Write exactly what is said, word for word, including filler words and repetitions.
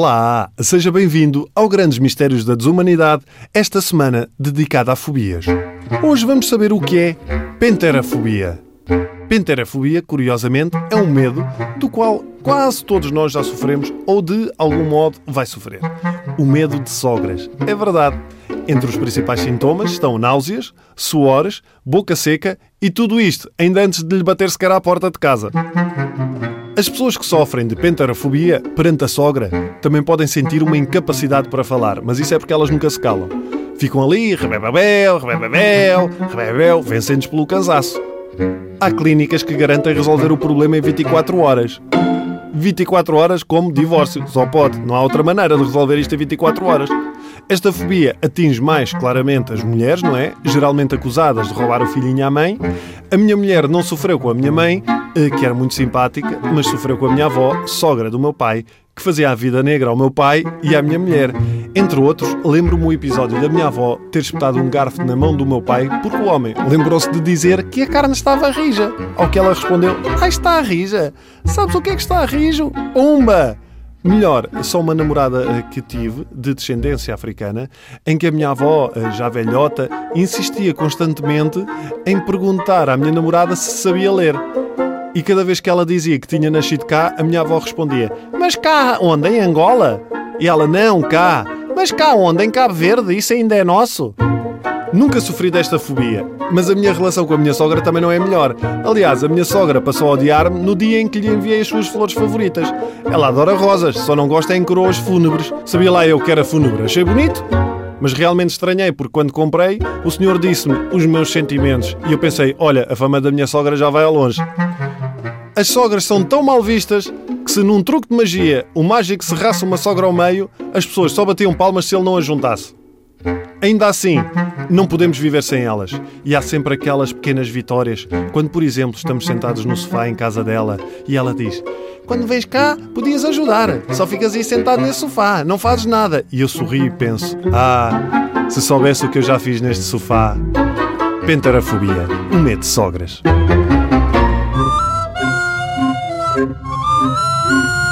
Olá, seja bem-vindo ao Grandes Mistérios da Desumanidade, esta semana dedicada a fobias. Hoje vamos saber o que é penterafobia. Penterafobia, curiosamente, é um medo do qual quase todos nós já sofremos ou de algum modo vai sofrer. O medo de sogras. É verdade. Entre os principais sintomas estão náuseas, suores, boca seca e tudo isto ainda antes de lhe bater sequer à porta de casa. As pessoas que sofrem de penterafobia perante a sogra também podem sentir uma incapacidade para falar, mas isso é porque elas nunca se calam. Ficam ali, rebebabel, rebebabel, rebebel, vencendo-nos pelo cansaço. Há clínicas que garantem resolver o problema em vinte e quatro horas. vinte e quatro horas como divórcio. Só pode. Não há outra maneira de resolver isto em vinte e quatro horas. Esta fobia atinge mais claramente as mulheres, não é? Geralmente acusadas de roubar o filhinho à mãe. A minha mulher não sofreu com a minha mãe, que era muito simpática, mas sofreu com a minha avó, sogra do meu pai, que fazia a vida negra ao meu pai e à minha mulher. Entre outros, lembro-me o episódio da minha avó ter espetado um garfo na mão do meu pai porque o homem lembrou-se de dizer que a carne estava rija. Ao que ela respondeu, ah, está rija. Sabes o que é que está rijo? Umba! Melhor, só uma namorada que tive, de descendência africana, em que a minha avó, já velhota, insistia constantemente em perguntar à minha namorada se sabia ler. E cada vez que ela dizia que tinha nascido cá, a minha avó respondia, mas cá onde? Em Angola? E ela, não, cá. Mas cá onde? Em Cabo Verde? Isso ainda é nosso? Nunca sofri desta fobia, mas a minha relação com a minha sogra também não é melhor. Aliás, a minha sogra passou a odiar-me no dia em que lhe enviei as suas flores favoritas. Ela adora rosas, só não gosta em coroas fúnebres. Sabia lá eu que era fúnebre. Achei bonito? Mas realmente estranhei, porque quando comprei, o senhor disse-me os meus sentimentos. E eu pensei, olha, a fama da minha sogra já vai ao longe. As sogras são tão mal vistas que se num truque de magia o mágico serrasse uma sogra ao meio, as pessoas só batiam palmas se ele não a juntasse. Ainda assim, não podemos viver sem elas. E há sempre aquelas pequenas vitórias, quando, por exemplo, estamos sentados no sofá em casa dela e ela diz quando vens cá, podias ajudar. Só ficas aí sentado nesse sofá, não fazes nada. E eu sorri e penso, ah, se soubesse o que eu já fiz neste sofá. Penterafobia, o medo de sogras. Thank you.